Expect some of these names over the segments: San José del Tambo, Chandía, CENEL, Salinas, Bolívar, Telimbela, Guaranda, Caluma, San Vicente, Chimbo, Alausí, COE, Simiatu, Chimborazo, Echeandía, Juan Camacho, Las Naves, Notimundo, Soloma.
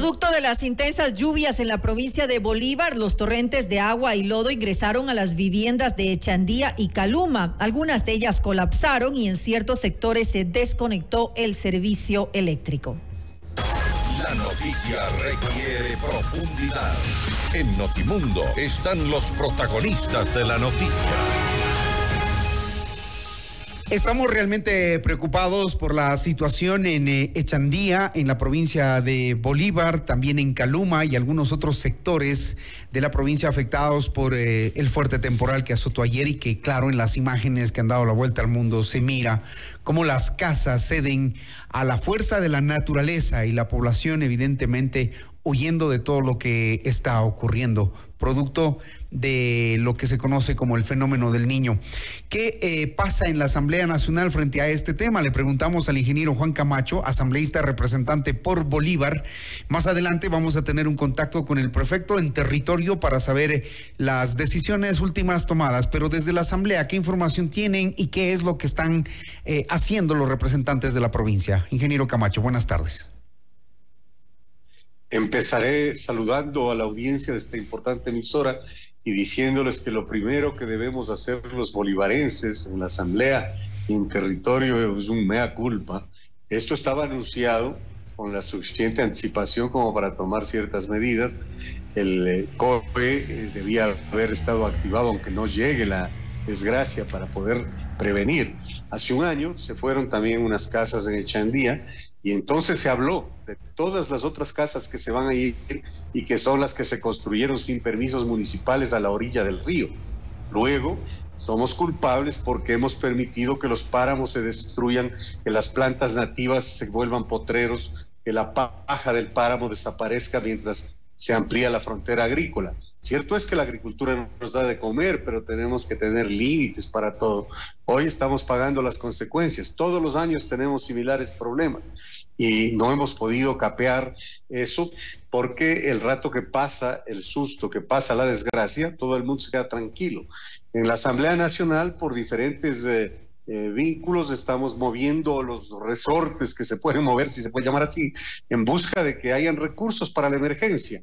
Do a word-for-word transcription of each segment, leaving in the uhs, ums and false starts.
Producto de las intensas lluvias en la provincia de Bolívar, los torrentes de agua y lodo ingresaron a las viviendas de Echeandía y Caluma. Algunas de ellas colapsaron y en ciertos sectores se desconectó el servicio eléctrico. La noticia requiere profundidad. En Notimundo están los protagonistas de la noticia. Estamos realmente preocupados por la situación en Echeandía, en la provincia de Bolívar, también en Caluma y algunos otros sectores de la provincia afectados por eh, el fuerte temporal que azotó ayer y que, claro, en las imágenes que han dado la vuelta al mundo se mira cómo las casas ceden a la fuerza de la naturaleza y la población evidentemente huyendo de todo lo que está ocurriendo, producto de lo que se conoce como el fenómeno del niño. ¿Qué eh, pasa en la Asamblea Nacional frente a este tema? Le preguntamos al ingeniero Juan Camacho, asambleísta representante por Bolívar. Más adelante vamos a tener un contacto con el prefecto en territorio para saber las decisiones últimas tomadas, pero desde la Asamblea, ¿qué información tienen y qué es lo que están eh, haciendo los representantes de la provincia? Ingeniero Camacho, buenas tardes. Empezaré saludando a la audiencia de esta importante emisora y diciéndoles que lo primero que debemos hacer los bolivarenses en la asamblea y en territorio es un mea culpa. Esto estaba anunciado con la suficiente anticipación como para tomar ciertas medidas. El C O E debía haber estado activado aunque no llegue la desgracia para poder prevenir. Hace un año se fueron también unas casas en Echeandía y entonces se habló de todas las otras casas que se van a ir y que son las que se construyeron sin permisos municipales a la orilla del río. Luego, somos culpables porque hemos permitido que los páramos se destruyan, que las plantas nativas se vuelvan potreros, que la paja del páramo desaparezca mientras se amplía la frontera agrícola. Cierto es que la agricultura nos da de comer, pero tenemos que tener límites para todo. Hoy estamos pagando las consecuencias. Todos los años tenemos similares problemas y no hemos podido capear eso porque el rato que pasa el susto, que pasa la desgracia, todo el mundo se queda tranquilo. En la Asamblea Nacional, por diferentes eh, Eh, vínculos, estamos moviendo los resortes que se pueden mover, si se puede llamar así, en busca de que hayan recursos para la emergencia.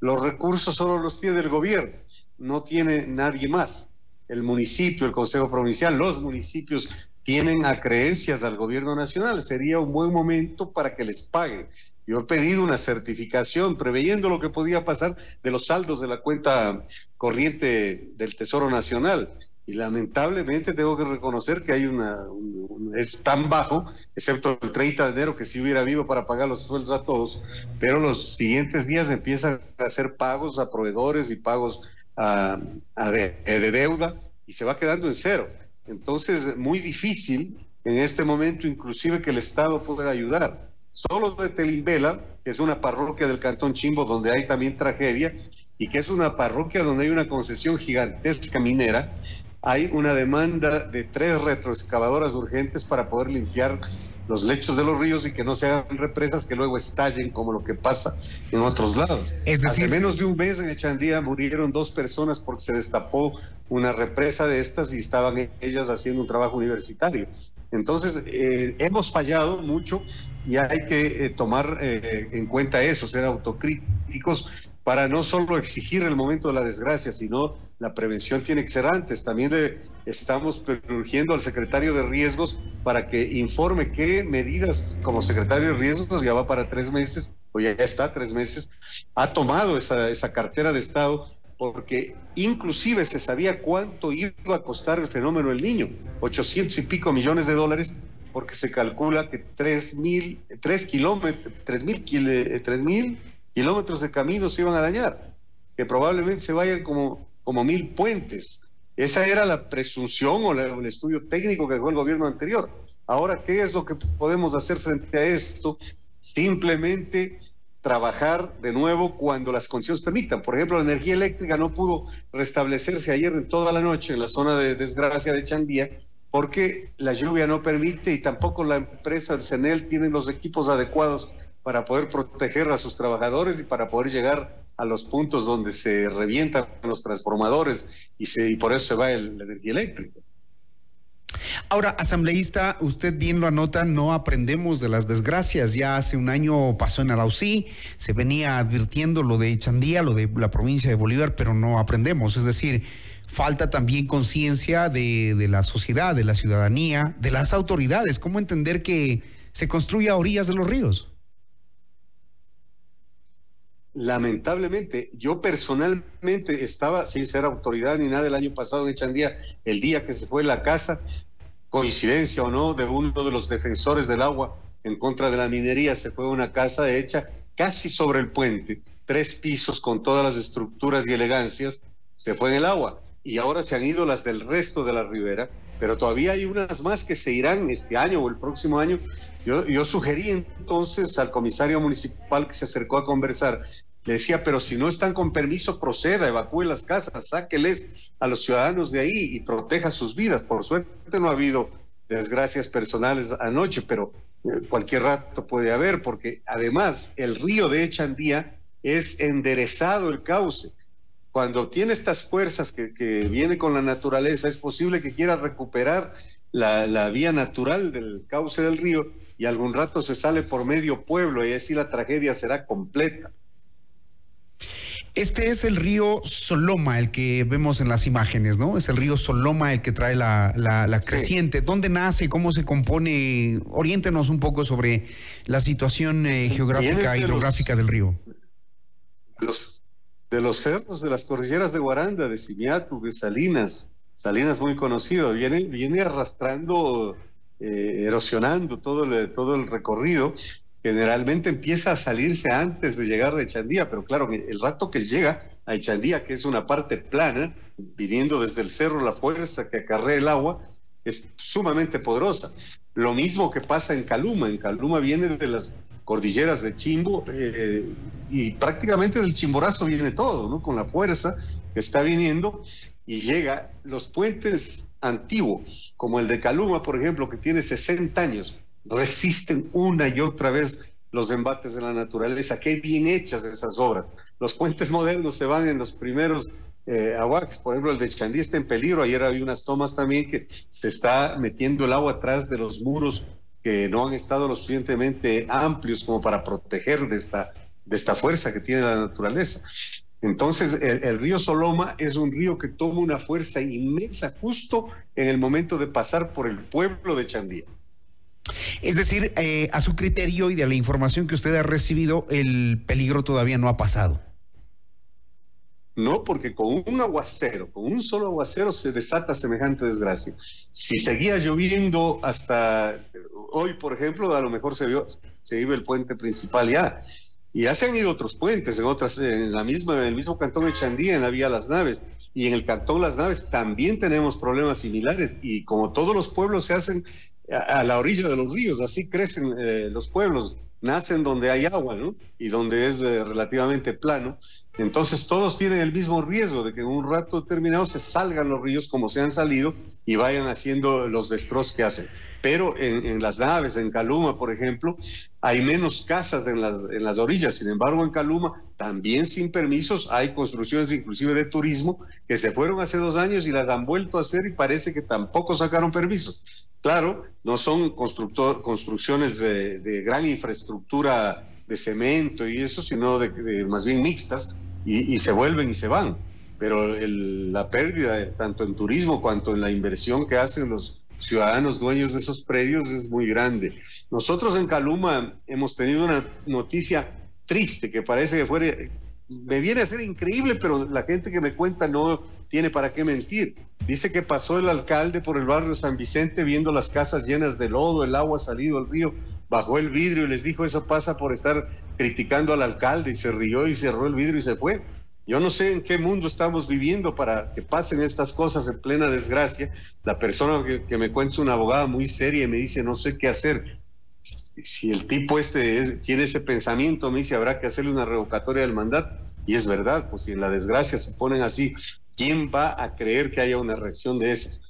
Los recursos solo los tiene el gobierno, no tiene nadie más. El municipio, el Consejo Provincial, los municipios tienen acreencias al gobierno nacional. Sería un buen momento para que les paguen. Yo he pedido una certificación preveyendo lo que podía pasar de los saldos de la cuenta corriente del Tesoro Nacional. Y lamentablemente tengo que reconocer que hay una, un, un, es tan bajo, excepto el treinta de enero, que sí hubiera habido para pagar los sueldos a todos, pero los siguientes días empiezan a hacer pagos a proveedores y pagos a, a de, de deuda y se va quedando en cero. Entonces, muy difícil en este momento, inclusive, que el Estado pueda ayudar. Solo de Telimbela, que es una parroquia del cantón Chimbo, donde hay también tragedia, y que es una parroquia donde hay una concesión gigantesca minera, hay una demanda de tres retroexcavadoras urgentes para poder limpiar los lechos de los ríos y que no se hagan represas que luego estallen como lo que pasa en otros lados. Es decir, hace menos de un mes en Echeandía murieron dos personas porque se destapó una represa de estas y estaban ellas haciendo un trabajo universitario. Entonces, eh, hemos fallado mucho y hay que eh, tomar eh, en cuenta eso, ser autocríticos para no solo exigir el momento de la desgracia, sino la prevención tiene que ser antes. También le estamos urgiendo al secretario de Riesgos para que informe qué medidas como secretario de Riesgos, ya va para tres meses, o ya está tres meses, ha tomado esa, esa cartera de Estado, porque inclusive se sabía cuánto iba a costar el fenómeno del niño, ochocientos y pico millones de dólares, porque se calcula que tres mil, tres kilómetros, tres mil, tres mil kilómetros de caminos se iban a dañar, que probablemente se vayan como, como mil puentes. Esa era la presunción o, la, o el estudio técnico que dejó el gobierno anterior. Ahora, ¿qué es lo que podemos hacer frente a esto? Simplemente trabajar de nuevo cuando las condiciones permitan. Por ejemplo, la energía eléctrica no pudo restablecerse ayer en toda la noche en la zona de desgracia de Chandía, porque la lluvia no permite y tampoco la empresa del CENEL tiene los equipos adecuados para poder proteger a sus trabajadores y para poder llegar a los puntos donde se revientan los transformadores y, se, y por eso se va el, la energía eléctrica. Ahora, asambleísta, usted bien lo anota, no aprendemos de las desgracias. Ya hace un año pasó en Alausí, se venía advirtiendo lo de Echeandía, lo de la provincia de Bolívar, pero no aprendemos. Es decir, falta también conciencia de, de la sociedad, de la ciudadanía, de las autoridades. ¿Cómo entender que se construye a orillas de los ríos? Lamentablemente, yo personalmente estaba sin ser autoridad ni nada el año pasado en Chandía, el día que se fue la casa, coincidencia o no, de uno de los defensores del agua en contra de la minería, se fue a una casa hecha casi sobre el puente, tres pisos con todas las estructuras y elegancias, se fue en el agua, y ahora se han ido las del resto de la ribera, pero todavía hay unas más que se irán este año o el próximo año. Yo, yo sugerí entonces al comisario municipal que se acercó a conversar, le decía, pero si no están con permiso, proceda, evacúe las casas, sáqueles a los ciudadanos de ahí y proteja sus vidas. Por suerte no ha habido desgracias personales anoche, pero cualquier rato puede haber, porque además el río de Echeandía es enderezado el cauce. Cuando tiene estas fuerzas que, que viene con la naturaleza, es posible que quiera recuperar la, la vía natural del cauce del río y algún rato se sale por medio pueblo y así la tragedia será completa. Este es el río Soloma, el que vemos en las imágenes, ¿no? Es el río Soloma el que trae la, la, la creciente. Sí. ¿Dónde nace? ¿Cómo se compone? Oriéntenos un poco sobre la situación eh, geográfica e hidrográfica los, del río. Los... de los cerros de las cordilleras de Guaranda, de Simiatu, de Salinas, Salinas muy conocido, viene, viene arrastrando, eh, erosionando todo el, todo el recorrido, generalmente empieza a salirse antes de llegar a Echeandía, pero claro, el rato que llega a Echeandía, que es una parte plana, viniendo desde el cerro, la fuerza que acarrea el agua es sumamente poderosa. Lo mismo que pasa en Caluma, en Caluma viene de las cordilleras de Chimbo, eh, y prácticamente del Chimborazo viene todo, ¿no? Con la fuerza que está viniendo y llega. Los puentes antiguos, como el de Caluma, por ejemplo, que tiene sesenta años, resisten una y otra vez los embates de la naturaleza. Qué bien hechas esas obras. Los puentes modernos se van en los primeros eh, aguajes, por ejemplo el de Echeandía está en peligro. Ayer había unas tomas también que se está metiendo el agua atrás de los muros que no han estado lo suficientemente amplios como para proteger de esta, de esta fuerza que tiene la naturaleza. Entonces el, el río Soloma es un río que toma una fuerza inmensa justo en el momento de pasar por el pueblo de Chandía. Es decir, eh, a su criterio y de la información que usted ha recibido, el peligro todavía no ha pasado. No, porque con un aguacero, con un solo aguacero se desata semejante desgracia. Si seguía lloviendo hasta hoy, por ejemplo, a lo mejor se vio, se iba el puente principal ya. Y ya se han ido otros puentes en otras, en la misma, en el mismo cantón de Chandía, en la vía Las Naves. Y en el cantón Las Naves también tenemos problemas similares. Y como todos los pueblos se hacen a, a la orilla de los ríos, así crecen eh, los pueblos. Nacen donde hay agua, ¿no? Y donde es eh, relativamente plano. Entonces todos tienen el mismo riesgo de que en un rato determinado se salgan los ríos como se han salido y vayan haciendo los destrozos que hacen. Pero en, en Las Naves, en Caluma, por ejemplo, hay menos casas en las, en las orillas. Sin embargo, en Caluma, también sin permisos, hay construcciones inclusive de turismo que se fueron hace dos años y las han vuelto a hacer y parece que tampoco sacaron permisos. Claro, no son constructor, construcciones de, de gran infraestructura de cemento y eso, sino de, de más bien mixtas, y, y se vuelven y se van. Pero el, la pérdida, tanto en turismo cuanto en la inversión que hacen los ciudadanos dueños de esos predios, es muy grande. Nosotros en Caluma hemos tenido una noticia triste que parece que fuera, me viene a ser increíble, pero la gente que me cuenta no tiene para qué mentir. Dice que pasó el alcalde por el barrio San Vicente viendo las casas llenas de lodo, el agua salido al río, bajó el vidrio y les dijo, eso pasa por estar criticando al alcalde, y se rió y cerró el vidrio y se fue. Yo no sé en qué mundo estamos viviendo para que pasen estas cosas en plena desgracia. La persona que, que me cuenta es una abogada muy seria y me dice, no sé qué hacer. Si el tipo este es, tiene ese pensamiento, me dice, habrá que hacerle una revocatoria del mandato. Y es verdad, pues si en la desgracia se ponen así, ¿quién va a creer que haya una reacción de esas?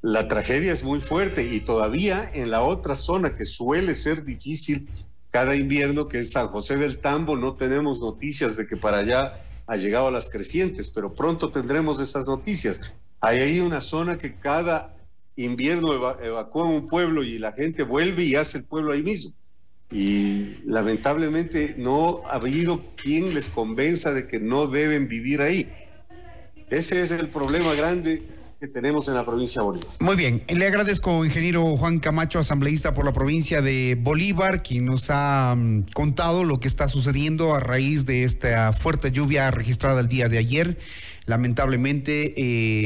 La tragedia es muy fuerte y todavía en la otra zona que suele ser difícil cada invierno, que es San José del Tambo, no tenemos noticias de que para allá ha llegado a las crecientes, pero pronto tendremos esas noticias. Hay ahí una zona que cada invierno eva- evacúan un pueblo y la gente vuelve y hace el pueblo ahí mismo. Y lamentablemente no ha habido quien les convenza de que no deben vivir ahí. Ese es el problema grande que tenemos en la provincia de Bolívar. Muy bien, le agradezco, ingeniero Juan Camacho, asambleísta por la provincia de Bolívar, quien nos ha um, contado lo que está sucediendo a raíz de esta fuerte lluvia registrada el día de ayer. Lamentablemente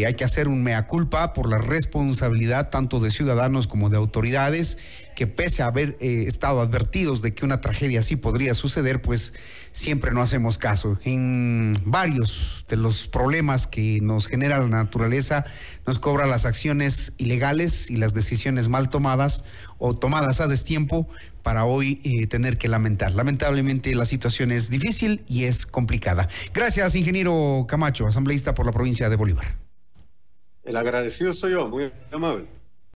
eh, hay que hacer un mea culpa por la responsabilidad tanto de ciudadanos como de autoridades, que pese a haber eh, estado advertidos de que una tragedia así podría suceder, pues siempre no hacemos caso. En varios de los problemas que nos genera la naturaleza, nos cobra las acciones ilegales y las decisiones mal tomadas o tomadas a destiempo para hoy eh, tener que lamentar. Lamentablemente la situación es difícil y es complicada. Gracias, ingeniero Camacho, asambleísta por la provincia de Bolívar. El agradecido soy yo, muy amable.